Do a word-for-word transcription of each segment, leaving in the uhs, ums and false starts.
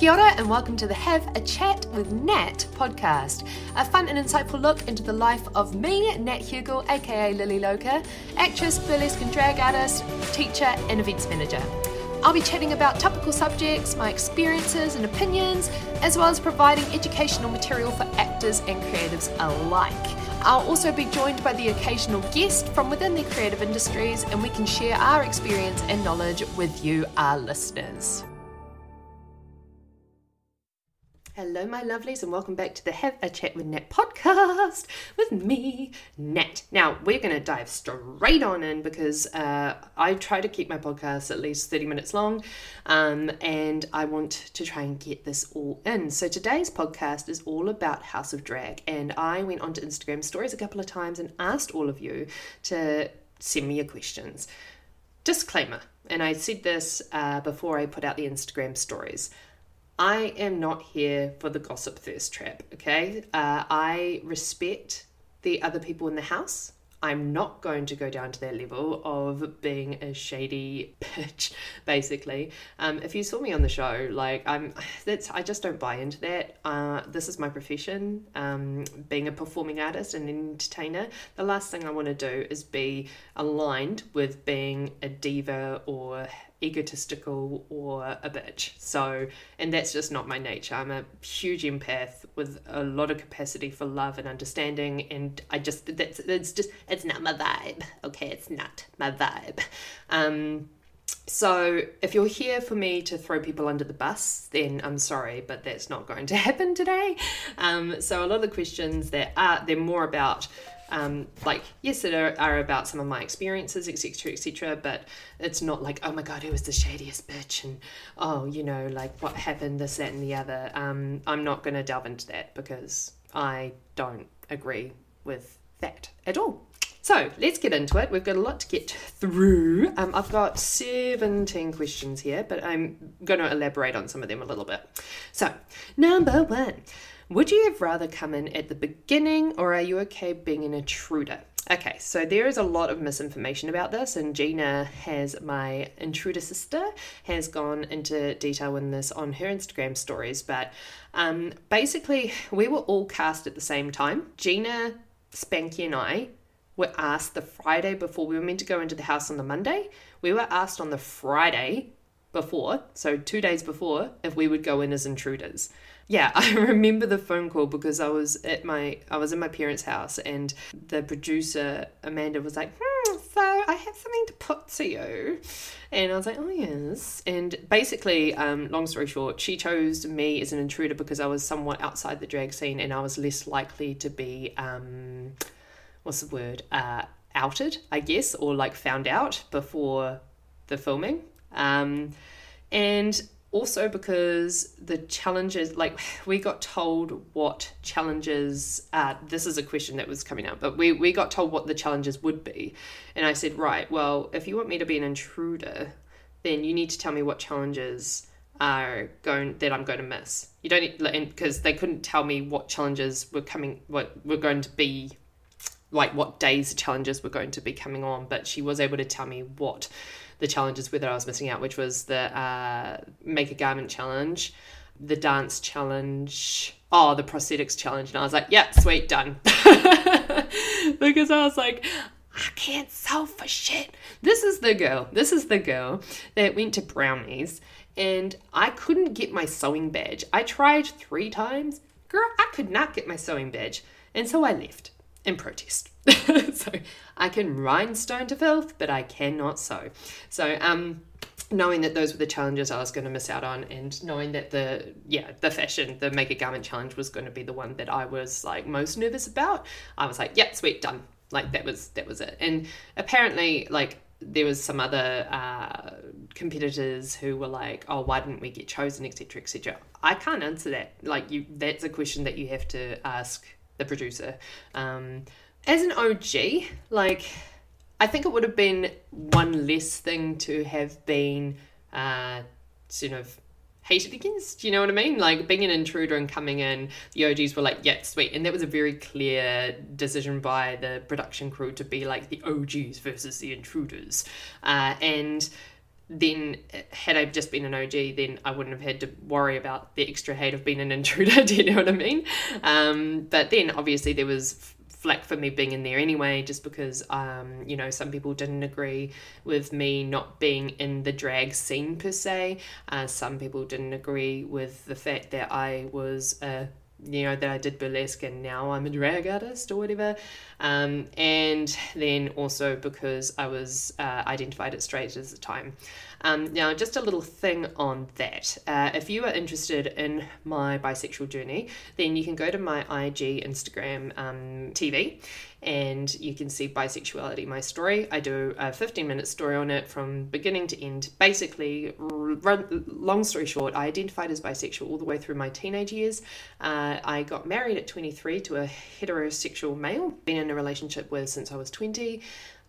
Kia ora and welcome to the Have a Chat with Nat podcast, a fun and insightful look into the life of me, Nat Hugel, aka Lily Loka, actress, burlesque and drag artist, teacher and events manager. I'll be chatting about topical subjects, my experiences and opinions, as well as providing educational material for actors and creatives alike. I'll also be joined by the occasional guest from within the creative industries, and we can share our experience and knowledge with you, our listeners. Hello, my lovelies, and welcome back to the Have a Chat with Nat podcast with me, Nat. Now, we're going to dive straight on in because uh, I try to keep my podcast at least thirty minutes long, um, and I want to try and get this all in. So today's podcast is all about House of Drag, and I went onto Instagram stories a couple of times and asked all of you to send me your questions. Disclaimer, and I said this uh, before I put out the Instagram stories, I am not here for the gossip thirst trap, okay? Uh, I respect the other people in the house. I'm not going to go down to their level of being a shady bitch, basically. Um, if you saw me on the show, like, I'm, that's, I just don't buy into that. Uh, this is my profession, um, being a performing artist and an entertainer. The last thing I want to do is be aligned with being a diva or egotistical or a bitch. So, and that's just not my nature. I'm a huge empath with a lot of capacity for love and understanding, and I just, that's, that's just, it's not my vibe. Okay, it's not my vibe. Um, so if you're here for me to throw people under the bus, then I'm sorry, but that's not going to happen today. Um, so a lot of the questions that are, they're more about Um, like, yes, it are, are about some of my experiences, et cetera, et cetera, but it's not like, oh my God, who was the shadiest bitch? And, oh, you know, like, what happened, this, that, and the other. Um, I'm not going to delve into that because I don't agree with that at all. So let's get into it. We've got a lot to get through. Um, I've got seventeen questions here, but I'm going to elaborate on some of them a little bit. So, number one. Would you have rather come in at the beginning, or are you okay being an intruder? Okay, so there is a lot of misinformation about this, and Gina has, my intruder sister, has gone into detail in this on her Instagram stories, but um, basically we were all cast at the same time. Gina, Spanky and I were asked the Friday before. We were meant to go into the house on the Monday. We were asked on the Friday before, so two days before, if we would go in as intruders. Yeah, I remember the phone call because I was at my, I was in my parents' house, and the producer, Amanda, was like, hmm, so I have something to put to you. And I was like, oh yes. And basically, um, long story short, she chose me as an intruder because I was somewhat outside the drag scene, and I was less likely to be, um, what's the word, uh, outed, I guess, or like found out before the filming. Um, and also because the challenges, like, we got told what challenges, uh, this is a question that was coming up, but we, we got told what the challenges would be. And I said, right, well, if you want me to be an intruder, then you need to tell me what challenges are going, that I'm going to miss. You don't need, and because they couldn't tell me what challenges were coming, what were going to be, like what days the challenges were going to be coming on, but she was able to tell me what the challenges were that I was missing out, which was the uh, make a garment challenge, the dance challenge, oh, the prosthetics challenge. And I was like, yeah, sweet, done. Because I was like, I can't sell for shit. This is the girl. This is the girl that went to brownies and I couldn't get my sewing badge. I tried three times. Girl, I could not get my sewing badge. And so I left in protest. So I can rhinestone to filth, but I cannot sew. So um, knowing that those were the challenges I was going to miss out on, and knowing that the, yeah, the fashion, the make a garment challenge was going to be the one that I was like most nervous about, I was like, yeah, sweet, done. Like that was, that was it. And apparently like there was some other uh, competitors who were like, oh, why didn't we get chosen, et cetera, et cetera. I can't answer that. Like you, that's a question that you have to ask the producer. Um, As an O G, like, I think it would have been one less thing to have been uh, sort of hated against, you know what I mean? Like, being an intruder and coming in, the O Gs were like, yeah, sweet. And that was a very clear decision by the production crew to be like the O Gs versus the intruders. Uh, and then had I just been an O G, then I wouldn't have had to worry about the extra hate of being an intruder. Do you know what I mean? Um, but then obviously there was flack for me being in there anyway, just because, um, you know, some people didn't agree with me not being in the drag scene per se. Uh, some people didn't agree with the fact that I was a you know, that I did burlesque and now I'm a drag artist or whatever. Um, and then also because I was uh, identified as straight at the time. Um, now, just a little thing on that. Uh, if you are interested in my bisexual journey, then you can go to my I G, Instagram, um, T V, and you can see bisexuality, my story. I do a fifteen minute story on it from beginning to end. Basically, run, long story short, I identified as bisexual all the way through my teenage years. Uh, I got married at twenty-three to a heterosexual male, been in a relationship with since I was twenty.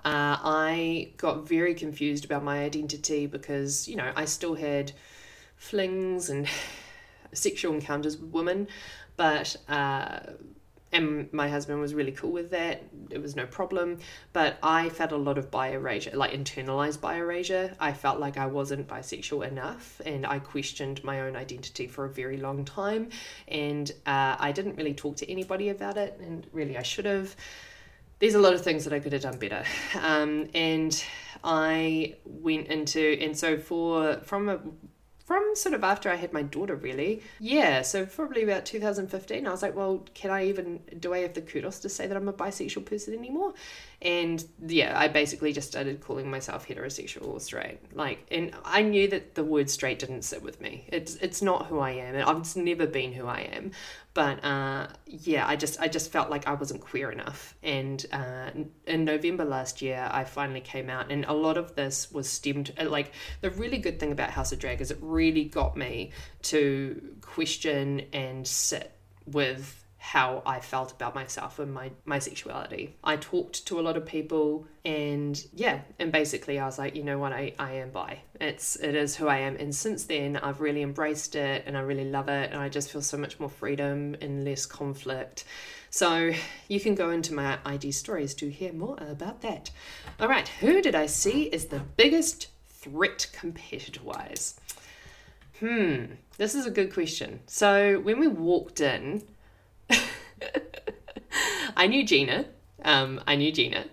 Uh, I got very confused about my identity because, you know, I still had flings and sexual encounters with women, but... Uh, And my husband was really cool with that. It was no problem. But I felt a lot of bi-erasure, like internalized bi-erasure. I felt like I wasn't bisexual enough, and I questioned my own identity for a very long time. And uh, I didn't really talk to anybody about it, and really I should have. There's a lot of things that I could have done better. Um, and I went into, and so for, from a, From sort of after I had my daughter, really. Yeah, so probably about two thousand fifteen, I was like, well, can I even, do I have the kudos to say that I'm a bisexual person anymore? And yeah, I basically just started calling myself heterosexual or straight. Like, and I knew that the word straight didn't sit with me. It's it's not who I am. I've never been who I am. But uh, yeah, I just I just felt like I wasn't queer enough. And uh, in November last year, I finally came out. And a lot of this was stemmed, like, the really good thing about House of Drag is it really really got me to question and sit with how I felt about myself and my, my sexuality. I talked to a lot of people and yeah, and basically I was like, you know what, I, I am bi. It's, it is who I am. And since then I've really embraced it and I really love it. And I just feel so much more freedom and less conflict. So you can go into my I G stories to hear more about that. All right. Who did I see is the biggest threat competitor wise? Hmm, this is a good question. So when we walked in, I knew Gina, um, I knew Gina,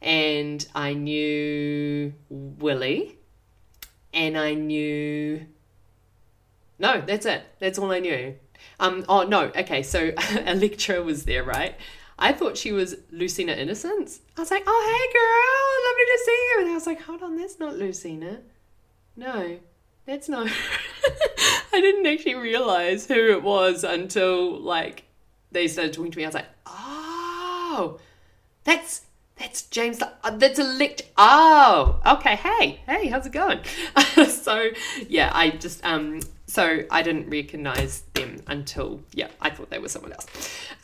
and I knew Willie, and I knew, no, that's it, that's all I knew. Um, oh no, okay, so Electra was there, right? I thought she was Lucina Innocence. I was like, oh, hey girl, lovely to see you. And I was like, hold on, that's not Lucina. No. That's not, I didn't actually realize who it was until like they started talking to me. I was like, oh, that's, that's James, that's Elect, oh, okay, hey, hey, how's it going? So yeah, I just, um, so I didn't recognize them until, yeah, I thought they were someone else.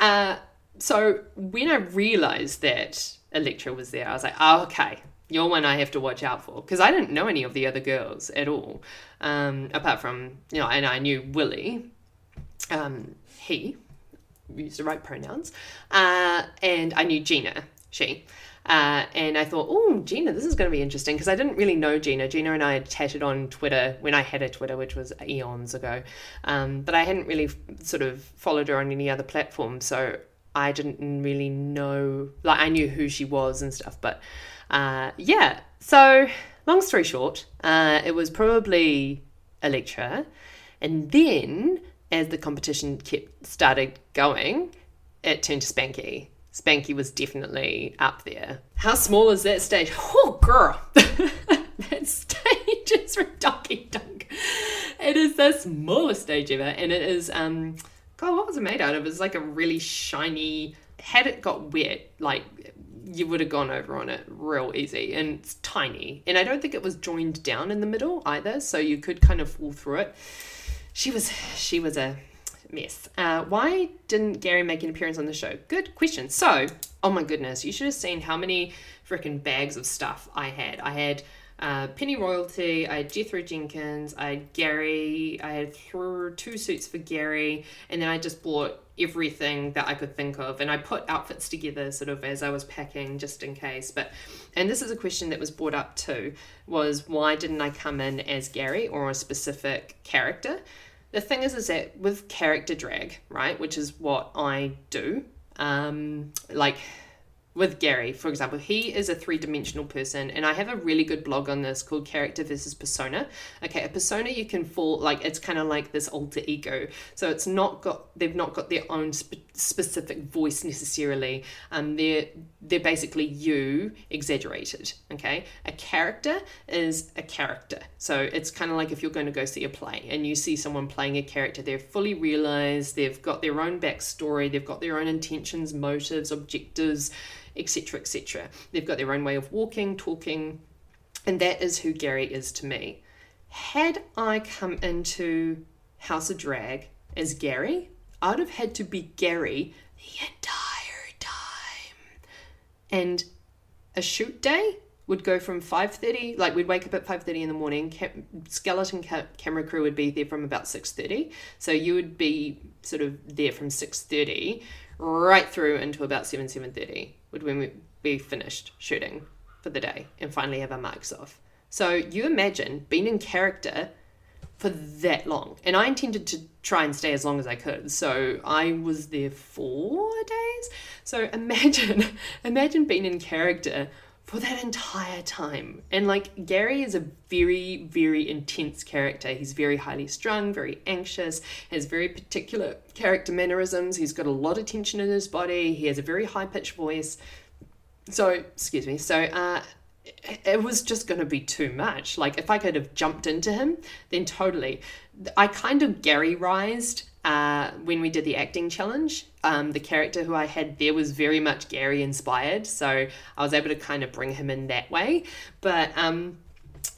Uh, so when I realized that Electra was there, I was like, oh, okay. You're one I have to watch out for, because I didn't know any of the other girls at all, um, apart from, you know, and I knew Willie, um, he, used the right pronouns, uh, and I knew Gina, she, uh, and I thought, oh, Gina, this is going to be interesting, because I didn't really know Gina. Gina and I had chatted on Twitter when I had a Twitter, which was eons ago, um, but I hadn't really sort of followed her on any other platform, so I didn't really know, like, I knew who she was and stuff, but... Uh, yeah, so long story short, uh, it was probably Electra, and then as the competition kept started going, it turned to Spanky. Spanky was definitely up there. How small is that stage? Oh, girl, that stage is from Donkey Dunk. It is the smallest stage ever, and it is, um, God, what was it made out of? It was like a really shiny, had it got wet, like... you would have gone over on it real easy, and it's tiny, and I don't think it was joined down in the middle either, so you could kind of fall through it. She was she was a mess. Uh, why didn't Gary make an appearance on the show? Good question. So, oh my goodness, you should have seen how many freaking bags of stuff I had. I had uh, Penny Royalty, I had Jethro Jenkins, I had Gary, I had th- two suits for Gary, and then I just bought everything that I could think of, and I put outfits together sort of as I was packing just in case. But, and this is a question that was brought up too, was why didn't I come in as Gary or a specific character? The thing is is that with character drag, right, which is what I do, um like with Gary, for example, he is a three-dimensional person, and I have a really good blog on this called Character versus Persona. Okay, a persona you can fall, like, it's kind of like this alter ego. So it's not got, they've not got their own spe- specific voice necessarily. Um, they're, they're basically you exaggerated, okay? A character is a character. So it's kind of like if you're going to go see a play and you see someone playing a character, they're fully realized, they've got their own backstory, they've got their own intentions, motives, objectives, etc, et cetera. They've got their own way of walking, talking, and that is who Gary is to me. Had I come into House of Drag as Gary, I'd have had to be Gary the entire time. And a shoot day would go from five thirty, like we'd wake up at five thirty in the morning, cam- skeleton ca- camera crew would be there from about six thirty, so you would be sort of there from six thirty right through into about seven, seven thirty would when we be finished shooting for the day and finally have our marks off. So you imagine being in character for that long. And I intended to try and stay as long as I could. So I was there four days. So imagine, imagine being in character for that entire time. And like Gary is a very, very intense character. He's very highly strung, very anxious, has very particular character mannerisms. He's got a lot of tension in his body. He has a very high-pitched voice. So, excuse me. So uh, it, it was just going to be too much. Like if I could have jumped into him, then totally. I kind of Gary-rised uh, when we did the acting challenge. Um, the character who I had there was very much Gary inspired, so I was able to kind of bring him in that way. But um,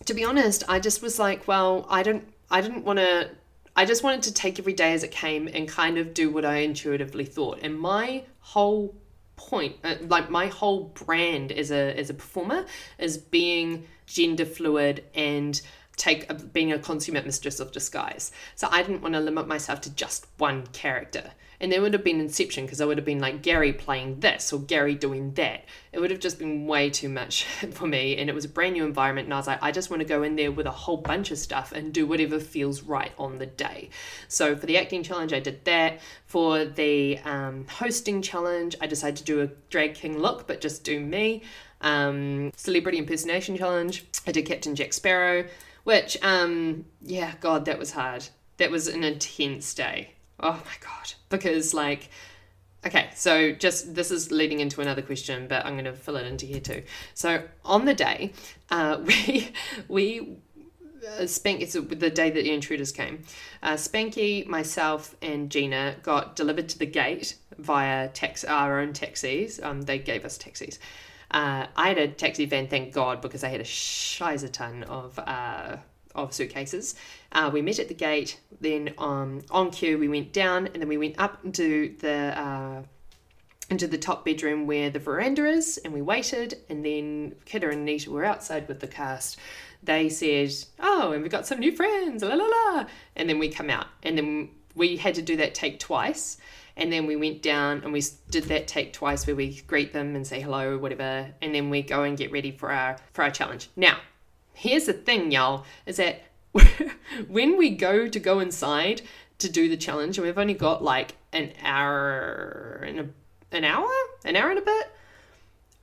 to be honest, I just was like, well, I don't, I didn't want to. I just wanted to take every day as it came and kind of do what I intuitively thought. And my whole point, uh, like my whole brand as a as a performer, is being gender fluid and take a, being a consummate mistress of disguise. So I didn't want to limit myself to just one character. And there would have been inception because I would have been like Gary playing this or Gary doing that. It would have just been way too much for me. And it was a brand new environment. And I was like, I just want to go in there with a whole bunch of stuff and do whatever feels right on the day. So for the acting challenge, I did that. For the um, hosting challenge, I decided to do a drag king look, but just do me. Um, celebrity impersonation challenge, I did Captain Jack Sparrow, which, um, yeah, God, that was hard. That was an intense day. Oh my God. Because like, okay, so just, this is leading into another question, but I'm going to fill it into here too. So on the day, uh, we, we, uh, Spanky, it's the day that the intruders came, uh, Spanky, myself and Gina got delivered to the gate via tax, our own taxis. Um, they gave us taxis. Uh, I had a taxi van, thank God, because I had a shizer ton of, uh, of suitcases. Uh, we met at the gate, then um, on cue we went down, and then we went up into the uh, into the top bedroom where the veranda is, and we waited, and then Keda and Nita were outside with the cast. They said, oh, and we got some new friends, la la la, and then we come out, and then we had to do that take twice, and then we went down and we did that take twice where we greet them and say hello, whatever, and then we go and get ready for our for our challenge. Now, here's the thing, y'all, is that when we go to go inside to do the challenge, and we've only got like an hour and a, an hour, an hour and a bit,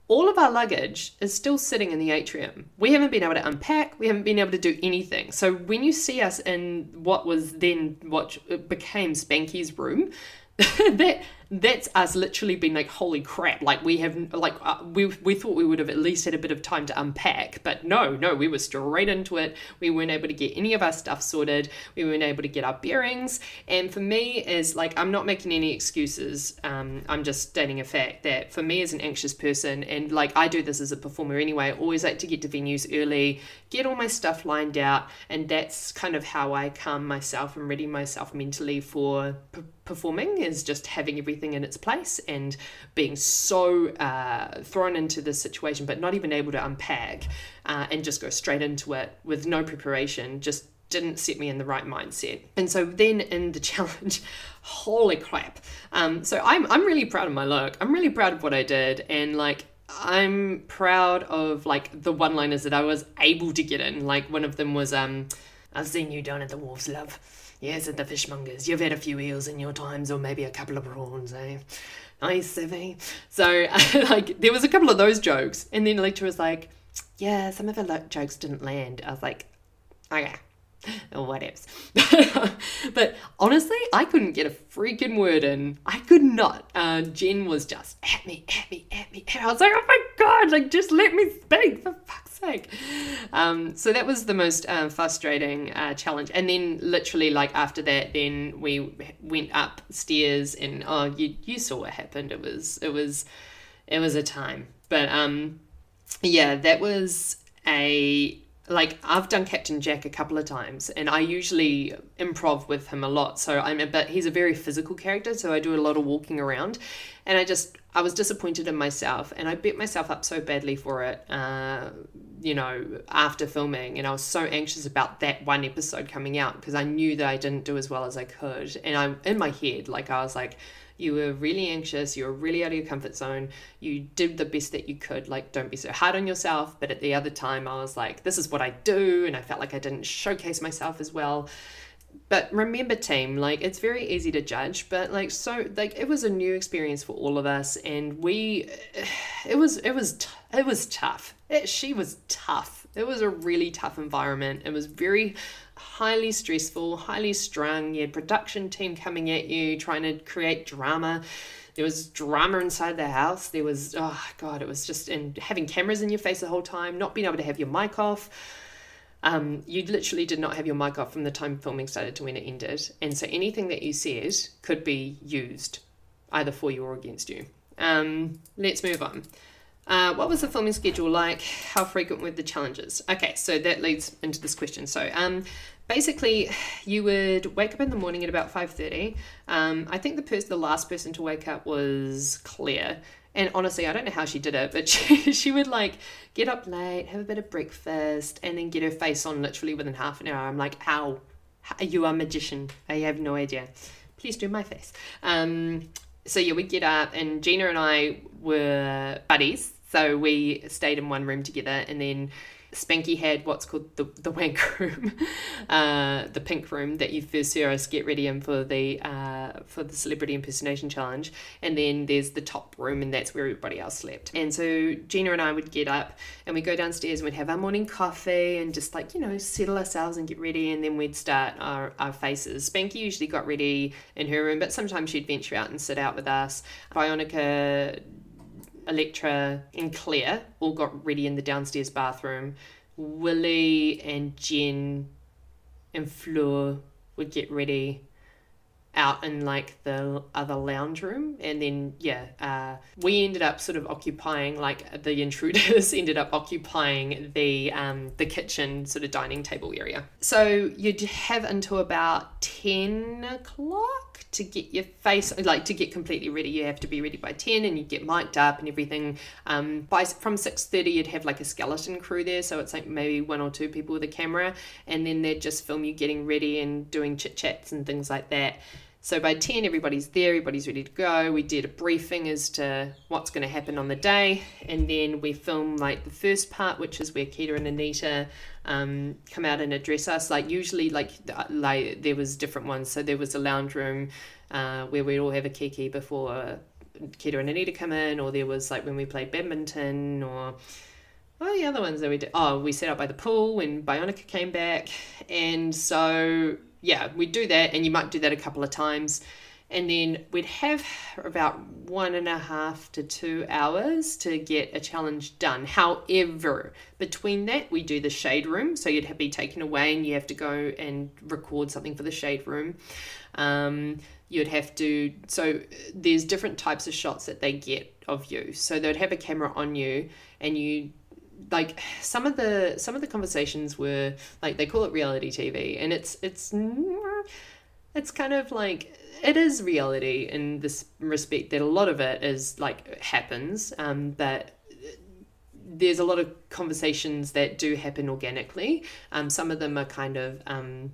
all of our luggage is still sitting in the atrium. We haven't been able to unpack. We haven't been able to do anything. So when you see us in what was then what became Spanky's room, that that's us literally being like, holy crap, like we have like uh, we we thought we would have at least had a bit of time to unpack, but no no we were straight into it. We weren't able to get any of our stuff sorted. We weren't able to get our bearings. And for me, is like, I'm not making any excuses, um I'm just stating a fact that for me as an anxious person, and like I do this as a performer anyway, I always like to get to venues early, get all my stuff lined out, and that's kind of how I calm myself and ready myself mentally for p- performing, is just having everything in its place and being so uh, thrown into this situation but not even able to unpack, uh, and just go straight into it with no preparation, just didn't set me in the right mindset. And so then in the challenge, holy crap. Um, so I'm I'm really proud of my look. I'm really proud of what I did. And like, I'm proud of like the one-liners that I was able to get in. Like one of them was, um, I've seen you down at the wharves, love. Yes, at the fishmongers. You've had a few eels in your times, or maybe a couple of prawns, eh? Nice, eh? So like there was a couple of those jokes. And then Electra was like, yeah, some of her lo- jokes didn't land. I was like, okay. Or whatevs. But honestly, I couldn't get a freaking word in. I could not. Uh, Jen was just at me, at me, at me. And I was like, oh my God, like just let me speak for fuck's sake. Um, so that was the most uh, frustrating uh, challenge. And then literally like after that, then we went upstairs and oh, you you saw what happened. It was, it was, it was a time. But um, yeah, that was a... Like, I've done Captain Jack a couple of times, and I usually improv with him a lot, so I'm a bit, he's a very physical character, so I do a lot of walking around, and I just, I was disappointed in myself, and I beat myself up so badly for it, uh, you know, after filming, and I was so anxious about that one episode coming out, because I knew that I didn't do as well as I could, and I'm in my head, like, I was like, you were really anxious, you were really out of your comfort zone, you did the best that you could, like, don't be so hard on yourself. But at the other time, I was like, this is what I do, and I felt like I didn't showcase myself as well. But remember, team, like, it's very easy to judge, but, like, so, like, it was a new experience for all of us, and we, it was, it was, t- it was tough. It, she was tough. It was a really tough environment. It was very highly stressful, highly strung. You had production team coming at you, trying to create drama. There was drama inside the house. There was, oh, God, it was just, and having cameras in your face the whole time, not being able to have your mic off. Um, you literally did not have your mic off from the time filming started to when it ended. And so anything that you said could be used either for you or against you. Um, let's move on. Uh, what was the filming schedule like? How frequent were the challenges? Okay, so that leads into this question. So um, basically, you would wake up in the morning at about five thirty. Um, I think the person, the last person to wake up was Claire. And honestly, I don't know how she did it, but she, she would like get up late, have a bit of breakfast, and then get her face on literally within half an hour. I'm like, ow, you are a magician. I have no idea. Please do my face. Um, so yeah, we'd get up, and Gina and I were buddies. So we stayed in one room together, and then Spanky had what's called the, the wank room, uh, the pink room that you first saw us get ready in for the uh, for the celebrity impersonation challenge. And then there's the top room, and that's where everybody else slept. And so Gina and I would get up and we'd go downstairs and we'd have our morning coffee and just like, you know, settle ourselves and get ready. And then we'd start our, our faces. Spanky usually got ready in her room, but sometimes she'd venture out and sit out with us. Bionica, Electra and Claire all got ready in the downstairs bathroom. Willie and Jen and Fleur would get ready out in like the other lounge room, and then yeah uh we ended up sort of occupying, like the intruders ended up occupying the um the kitchen sort of dining table area. So you'd have until about ten o'clock to get your face, like to get completely ready. You have to be ready by ten, and you get mic'd up and everything. Um by from six thirty you'd have like a skeleton crew there, so it's like maybe one or two people with a camera, and then they'd just film you getting ready and doing chit chats and things like that. So by ten, everybody's there, everybody's ready to go. We did a briefing as to what's going to happen on the day. And then we film like the first part, which is where Keda and Anita um, come out and address us. Like usually like, like there was different ones. So there was a lounge room uh, where we'd all have a kiki before Keda and Anita come in. Or there was like when we played badminton, or what are the other ones that we did? Oh, we sat out by the pool when Bionica came back. And so... yeah, we'd do that, and you might do that a couple of times. And then we'd have about one and a half to two hours to get a challenge done. However, between that, we do the shade room. So you'd have to be taken away, and you have to go and record something for the shade room. Um, you'd have to, so there's different types of shots that they get of you. So they'd have a camera on you, and you like some of the some of the conversations were like, they call it reality T V, and it's it's it's kind of like it is reality in this respect that a lot of it is like happens, um but there's a lot of conversations that do happen organically. Um, some of them are kind of um,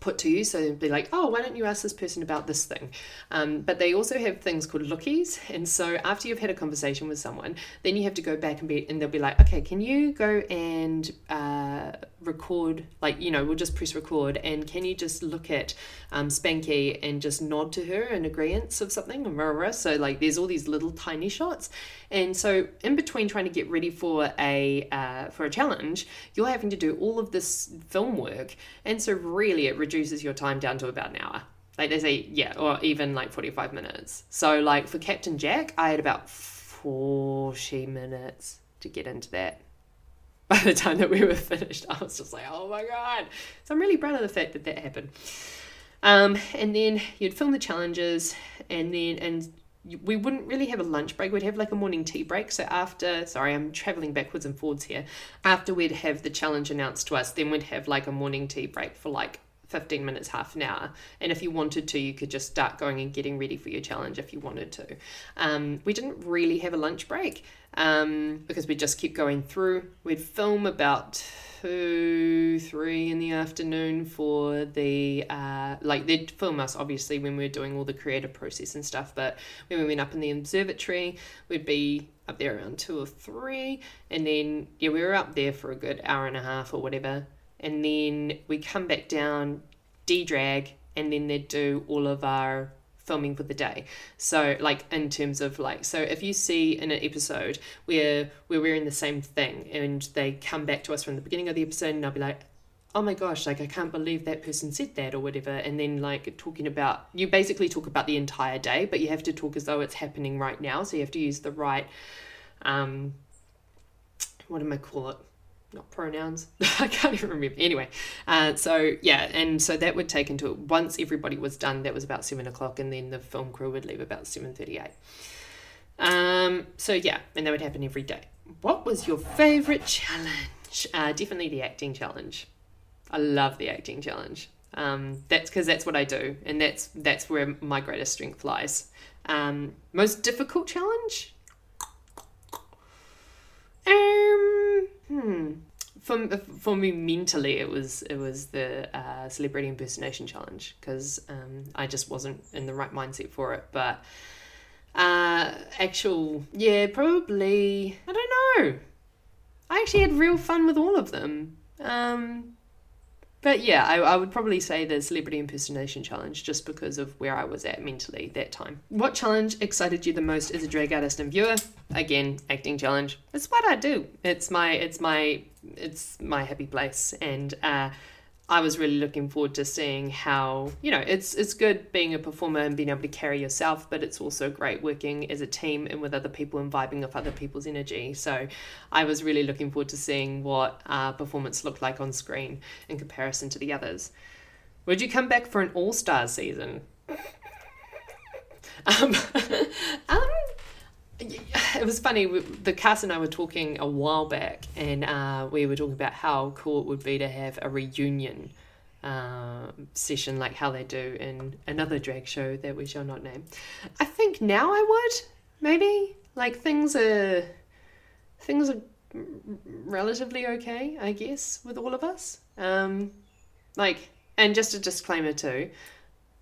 put to you, so they'd be like, oh, why don't you ask this person about this thing? Um, but they also have things called lookies, and so after you've had a conversation with someone, then you have to go back and be, and they'll be like, okay, can you go and uh, record, like, you know, we'll just press record, and can you just look at um, Spanky and just nod to her in agreeance of something, and rah, rah. So like there's all these little tiny shots, and so in between trying to get ready for a uh, for a challenge, you're having to do all of this film work, and so really it reduces your time down to about an hour. Like they say, yeah, or even like forty-five minutes. So like for Captain Jack, I had about forty minutes to get into that. By the time that we were finished, I was just like, oh my God. So I'm really proud of the fact that that happened. Um, and then you'd film the challenges, and then, and we wouldn't really have a lunch break. We'd have like a morning tea break. So after, sorry, I'm traveling backwards and forwards here. After we'd have the challenge announced to us, then we'd have like a morning tea break for like fifteen minutes, half an hour. And if you wanted to, you could just start going and getting ready for your challenge if you wanted to. Um, we didn't really have a lunch break um, because we just keep going through. We'd film about two, three in the afternoon for the, uh, like they'd film us obviously when we were doing all the creative process and stuff, but when we went up in the observatory, we'd be up there around two or three. And then, yeah, we were up there for a good hour and a half or whatever. And then we come back down, de-drag, and then they do all of our filming for the day. So like in terms of like, so if you see in an episode where we're wearing the same thing and they come back to us from the beginning of the episode, and I'll be like, oh my gosh, like I can't believe that person said that or whatever. And then like talking about, you basically talk about the entire day, but you have to talk as though it's happening right now. So you have to use the right, um, what am I call it? Not pronouns. I can't even remember. Anyway, uh, so yeah, and so that would take until once everybody was done. That was about seven o'clock, and then the film crew would leave about seven thirty-eight. Um. So yeah, and that would happen every day. What was your favourite challenge? Uh, definitely the acting challenge. I love the acting challenge. Um, that's because that's what I do, and that's that's where my greatest strength lies. Um, most difficult challenge. Um. Hmm. For for me mentally, it was it was the uh, celebrity impersonation challenge because um, I just wasn't in the right mindset for it. But uh, actual, yeah, probably I don't know. I actually had real fun with all of them. Um, but yeah, I I would probably say the celebrity impersonation challenge just because of where I was at mentally that time. What challenge excited you the most as a drag artist and viewer? Again, acting challenge. It's what I do. It's my, it's my, it's my happy place. And, uh, I was really looking forward to seeing how, you know, it's, it's good being a performer and being able to carry yourself, but it's also great working as a team and with other people and vibing off other people's energy. So I was really looking forward to seeing what our performance looked like on screen in comparison to the others. Would you come back for an all-star season? um, um, It was funny, the cast and I were talking a while back, and uh, we were talking about how cool it would be to have a reunion uh, session like how they do in another drag show that we shall not name. I think now I would, maybe. Like things are, things are relatively okay, I guess, with all of us. Um, like, and just a disclaimer too,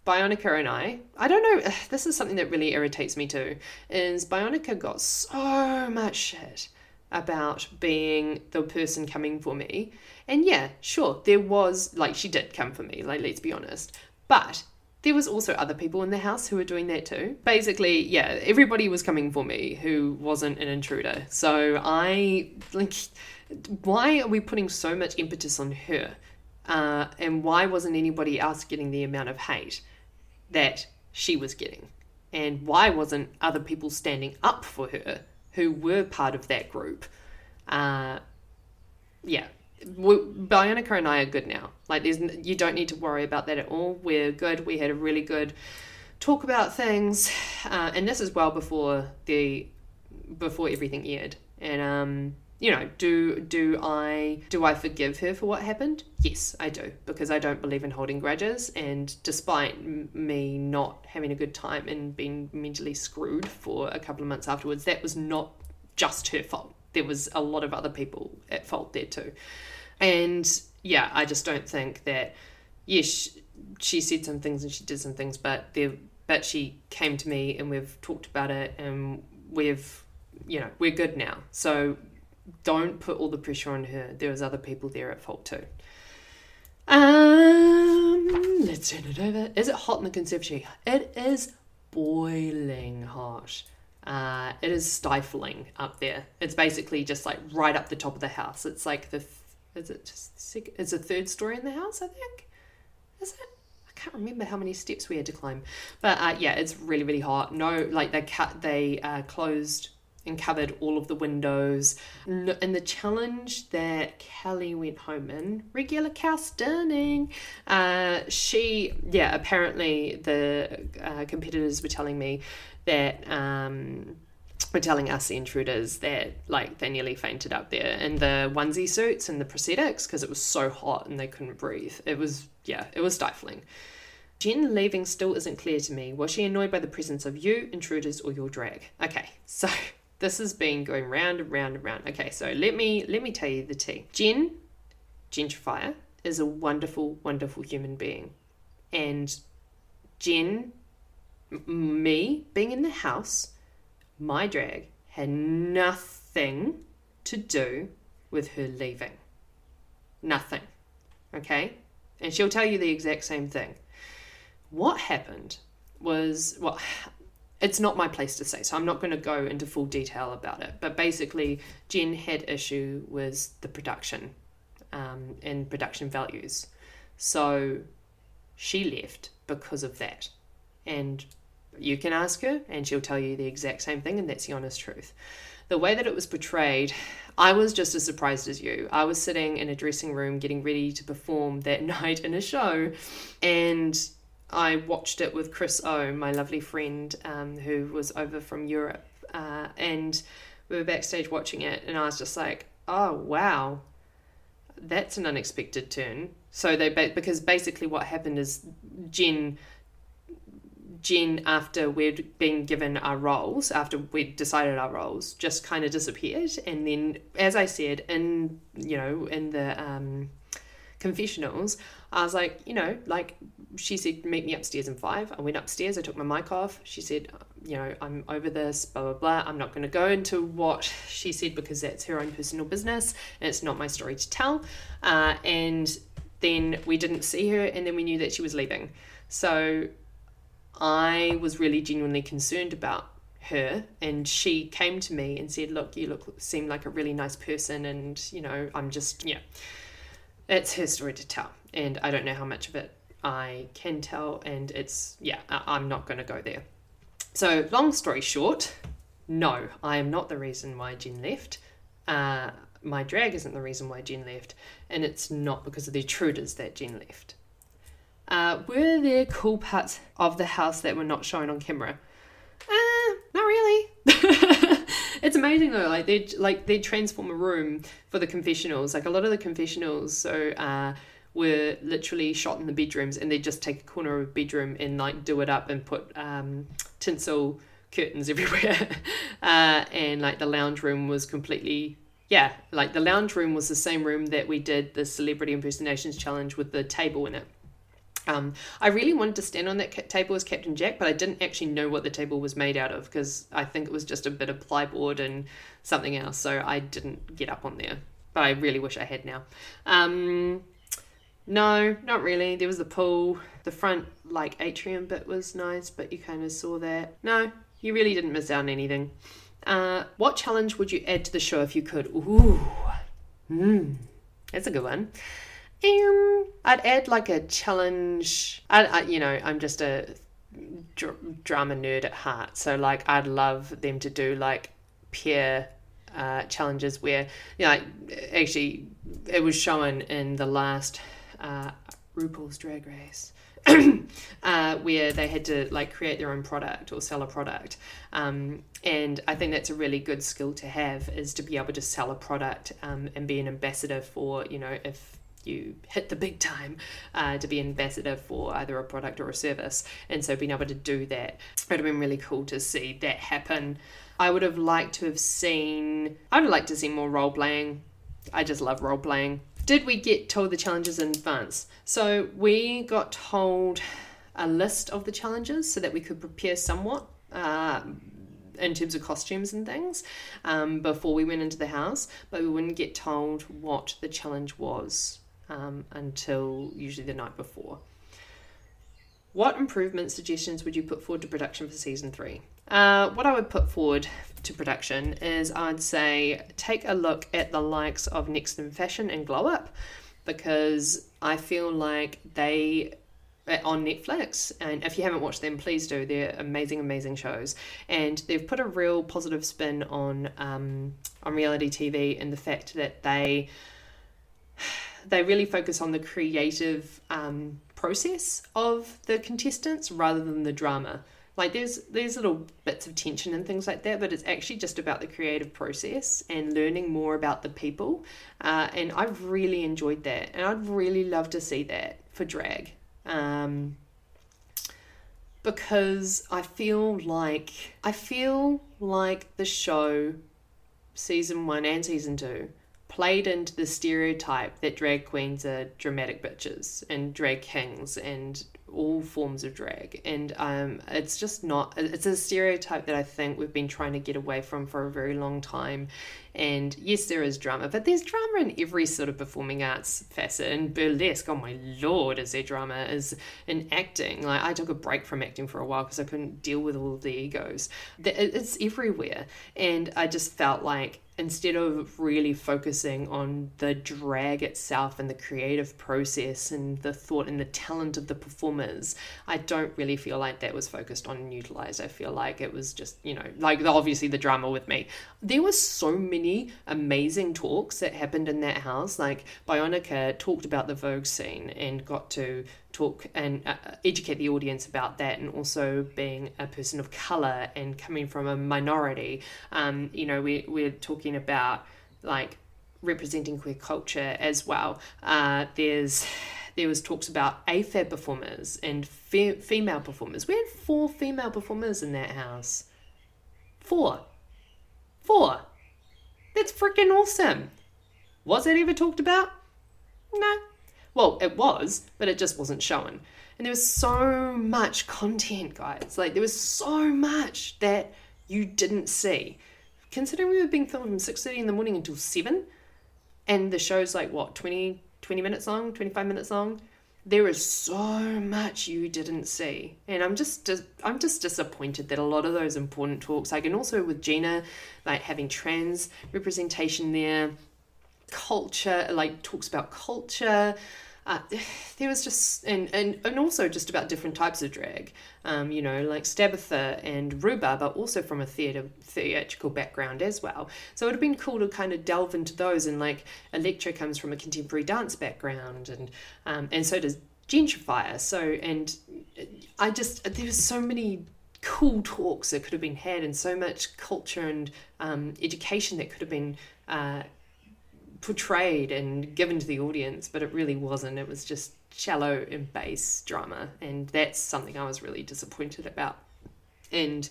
Bionica and I, I don't know, this is something that really irritates me too, is Bionica got so much shit about being the person coming for me. And yeah, sure, there was, like, she did come for me, like, let's be honest. But there was also other people in the house who were doing that too. Basically, yeah, everybody was coming for me who wasn't an intruder. So I, like, why are we putting so much impetus on her? Uh, and why wasn't anybody else getting the amount of hate that she was getting, and why wasn't other people standing up for her who were part of that group? Uh, yeah, we, Bionica and I are good now. Like, there's n- you don't need to worry about that at all. We're good. We had a really good talk about things, uh, and this is well before the before everything aired. And um, you know, do do I do I forgive her for what happened? Yes, I do, because I don't believe in holding grudges, and despite m- me not having a good time and being mentally screwed for a couple of months afterwards, that was not just her fault. there was a lot of other people at fault there too. And yeah, I just don't think that, yes, yeah, she, she said some things and she did some things, but there, but she came to me and we've talked about it and we've, you know, we're good now. So don't put all the pressure on her. There was other people there at fault too. Um, let's turn it over. Is it hot in the conservatory? It is boiling hot. Uh, it is stifling up there. It's basically just like right up the top of the house. It's like the, is it just second, it's a third story in the house, I think. Is it? I can't remember how many steps we had to climb. But uh, yeah, it's really, really hot. No, like they cut, they uh, closed and covered all of the windows. And the challenge that Kelly went home in, regular cow stunning, uh, she, yeah, apparently the uh, competitors were telling me that, um, were telling us, the intruders, that like they nearly fainted up there in the onesie suits and the prosthetics because it was so hot and they couldn't breathe. It was, yeah, it was stifling. Jen leaving still isn't clear to me. Was she annoyed by the presence of you, intruders, or your drag? Okay, so... this has been going round and round and round. Okay, so let me let me tell you the tea. Jen Gentrifier is a wonderful, wonderful human being. And Jen, m- me being in the house, my drag, had nothing to do with her leaving. Nothing. Okay? And she'll tell you the exact same thing. What happened was... well, it's not my place to say, so I'm not going to go into full detail about it. But basically, Jen had issue with the production um, and production values. So she left because of that. And you can ask her, and she'll tell you the exact same thing, and that's the honest truth. The way that it was portrayed, I was just as surprised as you. I was sitting in a dressing room getting ready to perform that night in a show, and... I watched it with Chris O, my lovely friend, um, who was over from Europe, uh, and we were backstage watching it, and I was just like, oh, wow, that's an unexpected turn. So they, ba- because basically what happened is Jen, Jen, after we'd been given our roles, after we'd decided our roles, just kind of disappeared, and then, as I said, in, you know, in the, um, confessionals, I was like, you know, like she said, meet me upstairs in five. I went upstairs, I took my mic off. She said, you know, I'm over this, blah, blah, blah. I'm not going to go into what she said because that's her own personal business and it's not my story to tell. Uh, and then we didn't see her and then we knew that she was leaving. So I was really genuinely concerned about her, and she came to me and said, look, you look seem like a really nice person and, you know, I'm just, yeah. It's her story to tell, and I don't know how much of it I can tell, and it's, yeah, I'm not going to go there. So, long story short, no, I am not the reason why Jen left. Uh, my drag isn't the reason why Jen left, and it's not because of the intruders that Jen left. Uh, were there cool parts of the house that were not shown on camera? Uh, not really. It's amazing though, like they like they transform a room for the confessionals. Like a lot of the confessionals so uh were literally shot in the bedrooms, and they just take a corner of a bedroom and like do it up and put um tinsel curtains everywhere. uh and like the lounge room was completely yeah like the lounge room was the same room that we did the celebrity impersonations challenge with the table in it. Um, I really wanted to stand on that ca- table as Captain Jack, but I didn't actually know what the table was made out of because I think it was just a bit of plyboard and something else, so I didn't get up on there, but I really wish I had now. Um, no, not really. There was the pool. The front, like, atrium bit was nice, but you kind of saw that. No, you really didn't miss out on anything. Uh, what challenge would you add to the show if you could? Ooh, mm, that's a good one. Um, I'd add like a challenge. I, I, you know, I'm just a dr- drama nerd at heart, so like I'd love them to do like peer uh, challenges where, you know, like, actually it was shown in the last uh, RuPaul's Drag Race uh, where they had to like create their own product or sell a product. Um, and I think that's a really good skill to have, is to be able to sell a product um, and be an ambassador for, you know, if you hit the big time uh, to be ambassador for either a product or a service. And so being able to do that, it would have been really cool to see that happen. I would have liked to have seen, I would have liked to see more role playing. I just love role playing. Did we get told the challenges in advance? So we got told a list of the challenges so that we could prepare somewhat uh, in terms of costumes and things um, before we went into the house, but we wouldn't get told what the challenge was um, until usually the night before. What improvement suggestions would you put forward to production for season three? Uh, what I would put forward to production is I'd say take a look at the likes of Next in Fashion and Glow Up, because I feel like they on Netflix, and if you haven't watched them, please do. They're amazing, amazing shows, and they've put a real positive spin on um, on reality T V, and the fact that they they really focus on the creative um, process of the contestants rather than the drama. Like there's there's little bits of tension and things like that, but it's actually just about the creative process and learning more about the people. Uh, and I've really enjoyed that, and I'd really love to see that for drag, um, because I feel like I feel like the show, season one and season two, played into the stereotype that drag queens are dramatic bitches and drag kings and all forms of drag, and um it's just not it's a stereotype that I think we've been trying to get away from for a very long time. And yes, there is drama, but there's drama in every sort of performing arts facet. And burlesque, oh my lord, is there drama, is in acting. Like I took a break from acting for a while because I couldn't deal with all the egos. It's everywhere, and I just felt like instead of really focusing on the drag itself and the creative process and the thought and the talent of the performers, I don't really feel like that was focused on and utilised. I feel like it was just, you know, like obviously the drama with me. There were so many amazing talks that happened in that house. Like Bionica talked about the Vogue scene and got to talk and uh, educate the audience about that, and also being a person of colour and coming from a minority. Um, you know, we, we're talking about like representing queer culture as well. Uh, there's there was talks about A F A B performers and fe- female performers. We had four female performers in that house. Four. Four. That's freaking awesome. Was that ever talked about? No. Well, it was, but it just wasn't shown. And there was so much content, guys. Like, there was so much that you didn't see. Considering we were being filmed from six thirty in the morning until seven, and the show's like, what, twenty, twenty minutes long, twenty-five minutes long? There is so much you didn't see. And I'm just I'm just disappointed that a lot of those important talks, like, and also with Gina, like, having trans representation there, culture, like, talks about culture. Uh, there was just, and, and, and also just about different types of drag, um, you know, like Stabatha and Ruba, but also from a theatre, theatrical background as well. So it would have been cool to kind of delve into those, and like Electra comes from a contemporary dance background, and um, and so does Gentrifier. So, and I just, there was so many cool talks that could have been had, and so much culture and um, education that could have been uh, portrayed and given to the audience, but it really wasn't. It was just shallow and base drama, and that's something I was really disappointed about. And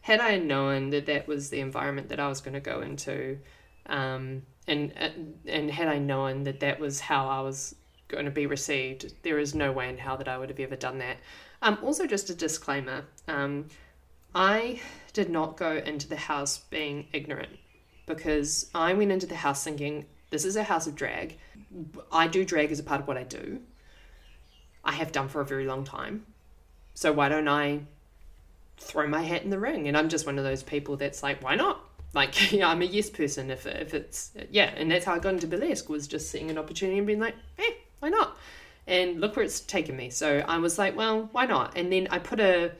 had I known that that was the environment that I was going to go into, um, and and had I known that that was how I was going to be received, there is no way in hell that I would have ever done that. Um, also, just a disclaimer, um, I did not go into the house being ignorant, because I went into the house thinking, this is a house of drag. I do drag as a part of what I do. I have done for a very long time. So why don't I throw my hat in the ring? And I'm just one of those people that's like, why not? Like, you know, I'm a yes person if if it's, yeah. And that's how I got into burlesque, was just seeing an opportunity and being like, eh, why not? And look where it's taken me. So I was like, well, why not? And then I put a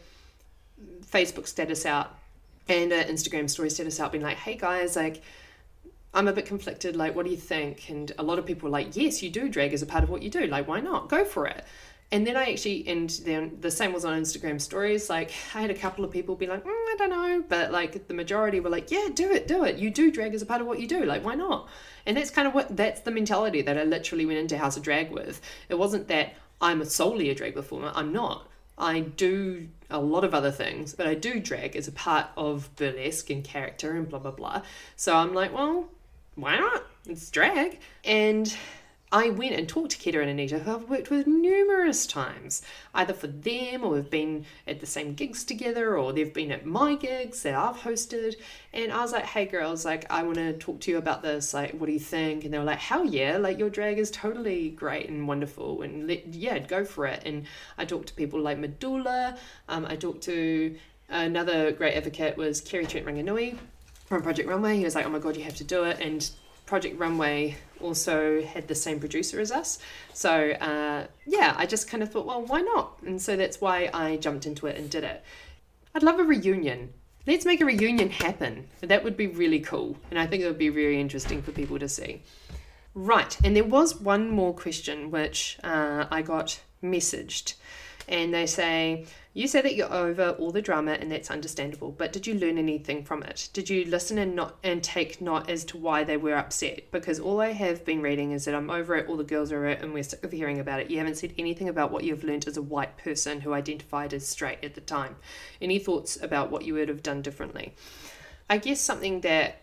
Facebook status out and an Instagram story status out being like, hey guys, like, I'm a bit conflicted, like, what do you think? And a lot of people were like, yes, you do drag as a part of what you do, like, why not? Go for it. And then I actually, and then the same was on Instagram stories, like I had a couple of people be like, mm, I don't know. But like the majority were like, yeah, do it, do it. You do drag as a part of what you do. Like, why not? And that's kind of what, that's the mentality that I literally went into House of Drag with. It wasn't that I'm solely a drag performer. I'm not. I do a lot of other things, but I do drag as a part of burlesque and character and blah, blah, blah. So I'm like, well, why not? It's drag. And I went and talked to Keda and Anita, who I've worked with numerous times, either for them or we've been at the same gigs together or they've been at my gigs that I've hosted. And I was like, hey girls, like, I want to talk to you about this. Like, what do you think? And they were like, hell yeah, like your drag is totally great and wonderful and let, yeah, go for it. And I talked to people like Madula. Um, I talked to another great advocate was Keri Trent Ranganui from Project Runway. He was like, oh my God, you have to do it. And Project Runway also had the same producer as us. So uh, yeah, I just kind of thought, well, why not? And so that's why I jumped into it and did it. I'd love a reunion. Let's make a reunion happen. That would be really cool. And I think it would be really interesting for people to see. Right. And there was one more question, which uh, I got messaged. And they say, you say that you're over all the drama and that's understandable, but did you learn anything from it? Did you listen and not and take note as to why they were upset? Because all I have been reading is that I'm over it, all the girls are it, and we're sick of hearing about it. You haven't said anything about what you've learned as a white person who identified as straight at the time. Any thoughts about what you would have done differently? I guess something that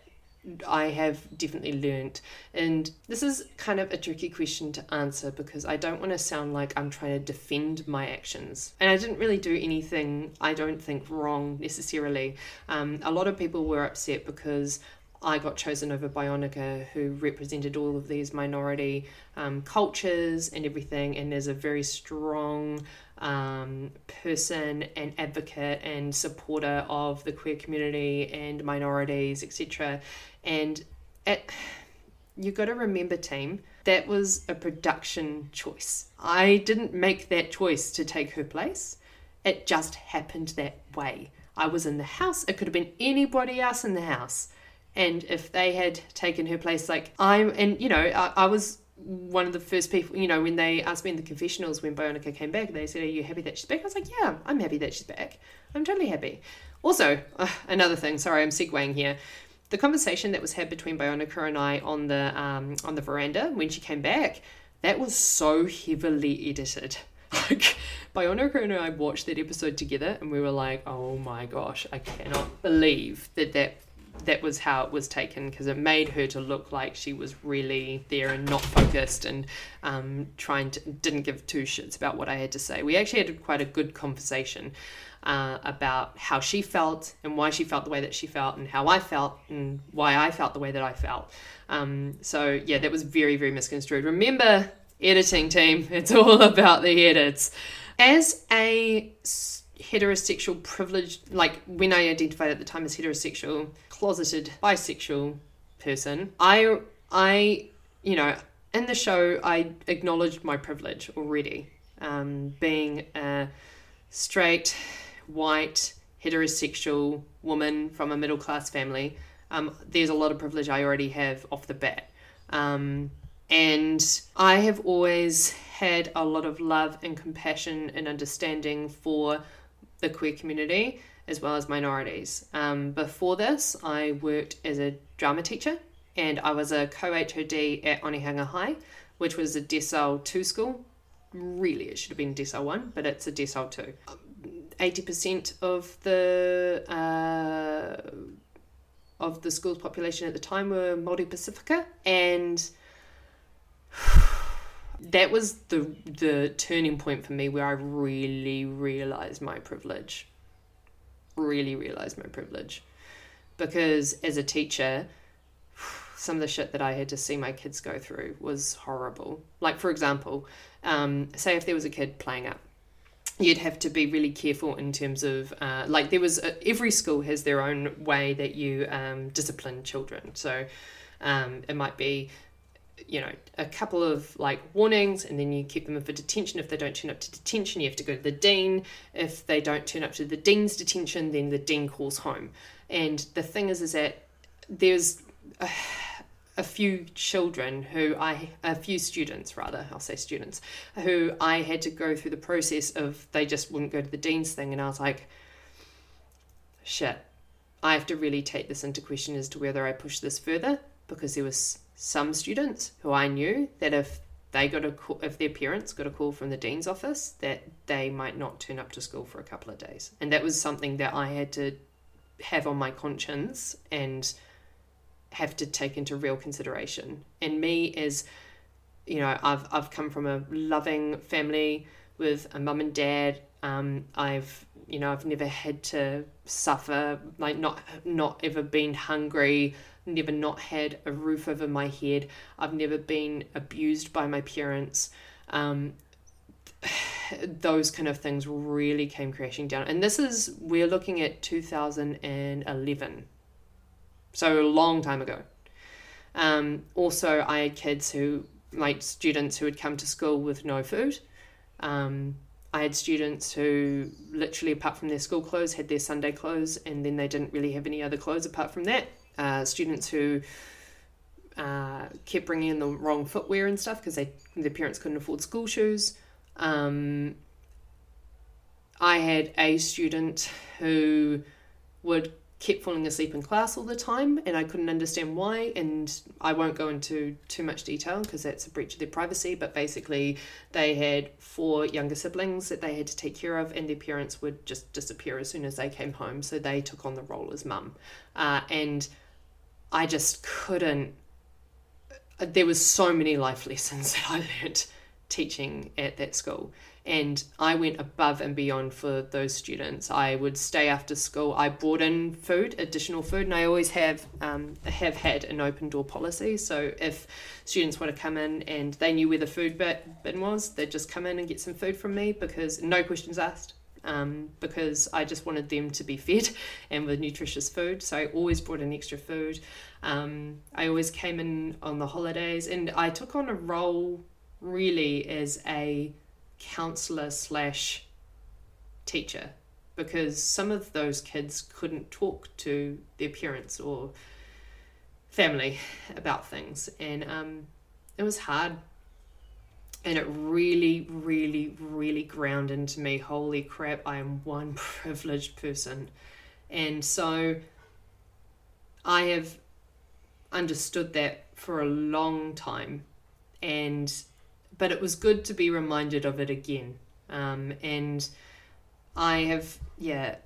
I have definitely learned, and this is kind of a tricky question to answer because I don't want to sound like I'm trying to defend my actions, and I didn't really do anything I don't think wrong necessarily. Um, a lot of people were upset because I got chosen over Bionica, who represented all of these minority um, cultures and everything, and is a very strong um, person and advocate and supporter of the queer community and minorities, et cetera. And at, you got to remember, team, that was a production choice. I didn't make that choice to take her place. It just happened that way. I was in the house. It could have been anybody else in the house. And if they had taken her place, like I'm, and you know, I, I was one of the first people, you know, when they asked me in the confessionals, when Bionica came back, they said, are you happy that she's back? I was like, yeah, I'm happy that she's back. I'm totally happy. Also, uh, another thing, sorry, I'm segueing here. The conversation that was had between Bionica and I on the, um, on the veranda when she came back, that was so heavily edited. Like, Bionica and I watched that episode together and we were like, oh my gosh, I cannot believe that that that was how it was taken, because it made her to look like she was really there and not focused and um, trying to, didn't give two shits about what I had to say. We actually had quite a good conversation uh, about how she felt and why she felt the way that she felt and how I felt and why I felt the way that I felt. Um, so yeah, that was very, very misconstrued. Remember, editing team, it's all about the edits. As a heterosexual privileged, like when I identified at the time as heterosexual, closeted bisexual person, I, I, you know, in the show, I acknowledged my privilege already, um, being a straight, white, heterosexual woman from a middle-class family. Um, there's a lot of privilege I already have off the bat. Um, and I have always had a lot of love and compassion and understanding for the queer community as well as minorities. Um, before this, I worked as a drama teacher and I was a co H O D at Onehunga High, which was a decile two school. Really, it should have been decile one, but it's a decile two. eighty percent of the uh, of the school's population at the time were Māori Pacifica, and that was the the turning point for me where I really realized my privilege. Really realized my privilege. Because as a teacher, some of the shit that I had to see my kids go through was horrible. Like, for example, um, say if there was a kid playing up, you'd have to be really careful in terms of, uh, like there was, a, every school has their own way that you um, discipline children. So um, it might be, you know, a couple of like warnings, and then you keep them in for detention. If they don't turn up to detention, you have to go to the dean. If they don't turn up to the dean's detention, then the dean calls home. And the thing is, is that there's uh, a few children who I, a few students rather, I'll say students, who I had to go through the process of, they just wouldn't go to the dean's thing. And I was like, shit, I have to really take this into question as to whether I push this further, because there was some students who I knew that if they got a call, if their parents got a call from the dean's office, that they might not turn up to school for a couple of days. And that was something that I had to have on my conscience and have to take into real consideration. And me as, you know, I've I've come from a loving family with a mum and dad. Um, I've, you know, I've never had to suffer, like not not ever been hungry, never not had a roof over my head. I've never been abused by my parents. Um, those kind of things really came crashing down. And this is, we're looking at two thousand eleven. So a long time ago. Um, also, I had kids who, like students who had come to school with no food. Um, I had students who literally, apart from their school clothes, had their Sunday clothes, and then they didn't really have any other clothes apart from that. Uh, students who uh, kept bringing in the wrong footwear and stuff because they their parents couldn't afford school shoes. Um, I had a student who would kept falling asleep in class all the time, and I couldn't understand why, and I won't go into too much detail because that's a breach of their privacy, but basically they had four younger siblings that they had to take care of, and their parents would just disappear as soon as they came home, so they took on the role as mum. Uh, and I just couldn't, there was so many life lessons that I learned teaching at that school. And I went above and beyond for those students. I would stay after school. I brought in food, additional food, and I always have um, have had an open door policy. So if students want to come in and they knew where the food bin was, they'd just come in and get some food from me, because no questions asked, um, because I just wanted them to be fed and with nutritious food. So I always brought in extra food. Um, I always came in on the holidays, and I took on a role really as a counselor slash teacher, because some of those kids couldn't talk to their parents or family about things, and um it was hard, and it really really really ground into me, holy crap, I am one privileged person. And so I have understood that for a long time, and but it was good to be reminded of it again. Um, and I have, yeah,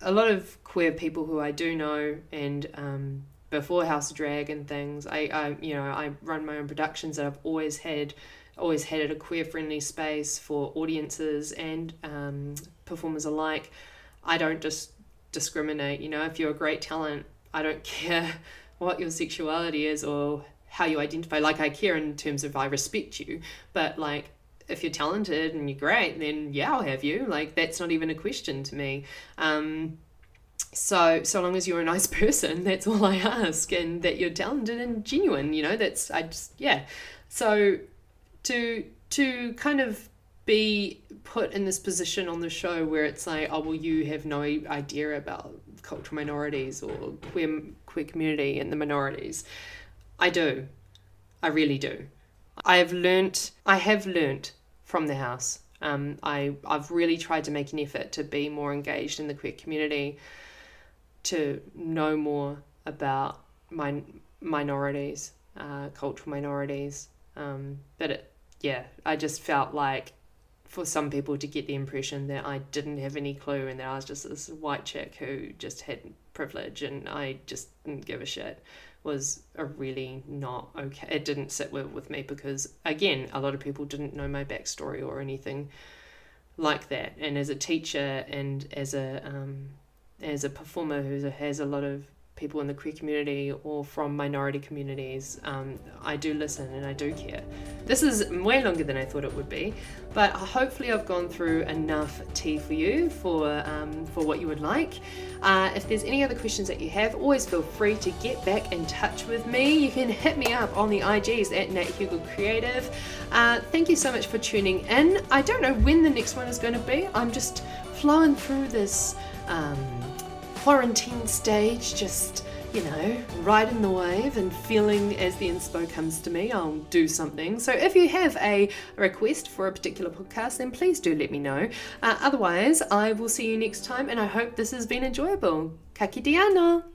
a lot of queer people who I do know, and um, before House of Drag and things, I, I, you know, I run my own productions, and I've always had, always had it a queer-friendly space for audiences and um, performers alike. I don't just discriminate, you know, if you're a great talent, I don't care what your sexuality is or how you identify. Like, I care in terms of I respect you, but like if you're talented and you're great, then yeah, I'll have you. Like, that's not even a question to me. Um, so so long as you're a nice person, that's all I ask, and that you're talented and genuine, you know, that's, I just, yeah. So to to kind of be put in this position on the show where it's like, oh well, you have no idea about cultural minorities or queer queer community and the minorities. I do. I really do. I have learnt, I have learnt from the house. Um, I, I've really tried to make an effort to be more engaged in the queer community, to know more about my minorities, uh, cultural minorities. Um, but it, yeah, I just felt like for some people to get the impression that I didn't have any clue and that I was just this white chick who just had privilege and I just didn't give a shit, was a really not okay. It didn't sit well with me, because again, a lot of people didn't know my backstory or anything like that. And as a teacher and as a um, as a performer who has a lot of people in the queer community or from minority communities, um, I do listen and I do care. This is way longer than I thought it would be, but hopefully I've gone through enough tea for you for um, for what you would like. Uh, if there's any other questions that you have, always feel free to get back in touch with me. You can hit me up on the I Gs at Nat Hugel Creative. Uh, thank you so much for tuning in. I don't know when the next one is going to be. I'm just flowing through this Um, quarantine stage, just you know, riding the wave and feeling as the inspo comes to me, I'll do something. So if you have a request for a particular podcast, then please do let me know. Uh, otherwise, I will see you next time, and I hope this has been enjoyable. Ka kite anō!